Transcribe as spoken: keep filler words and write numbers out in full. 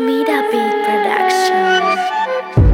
Mira Beat Productions.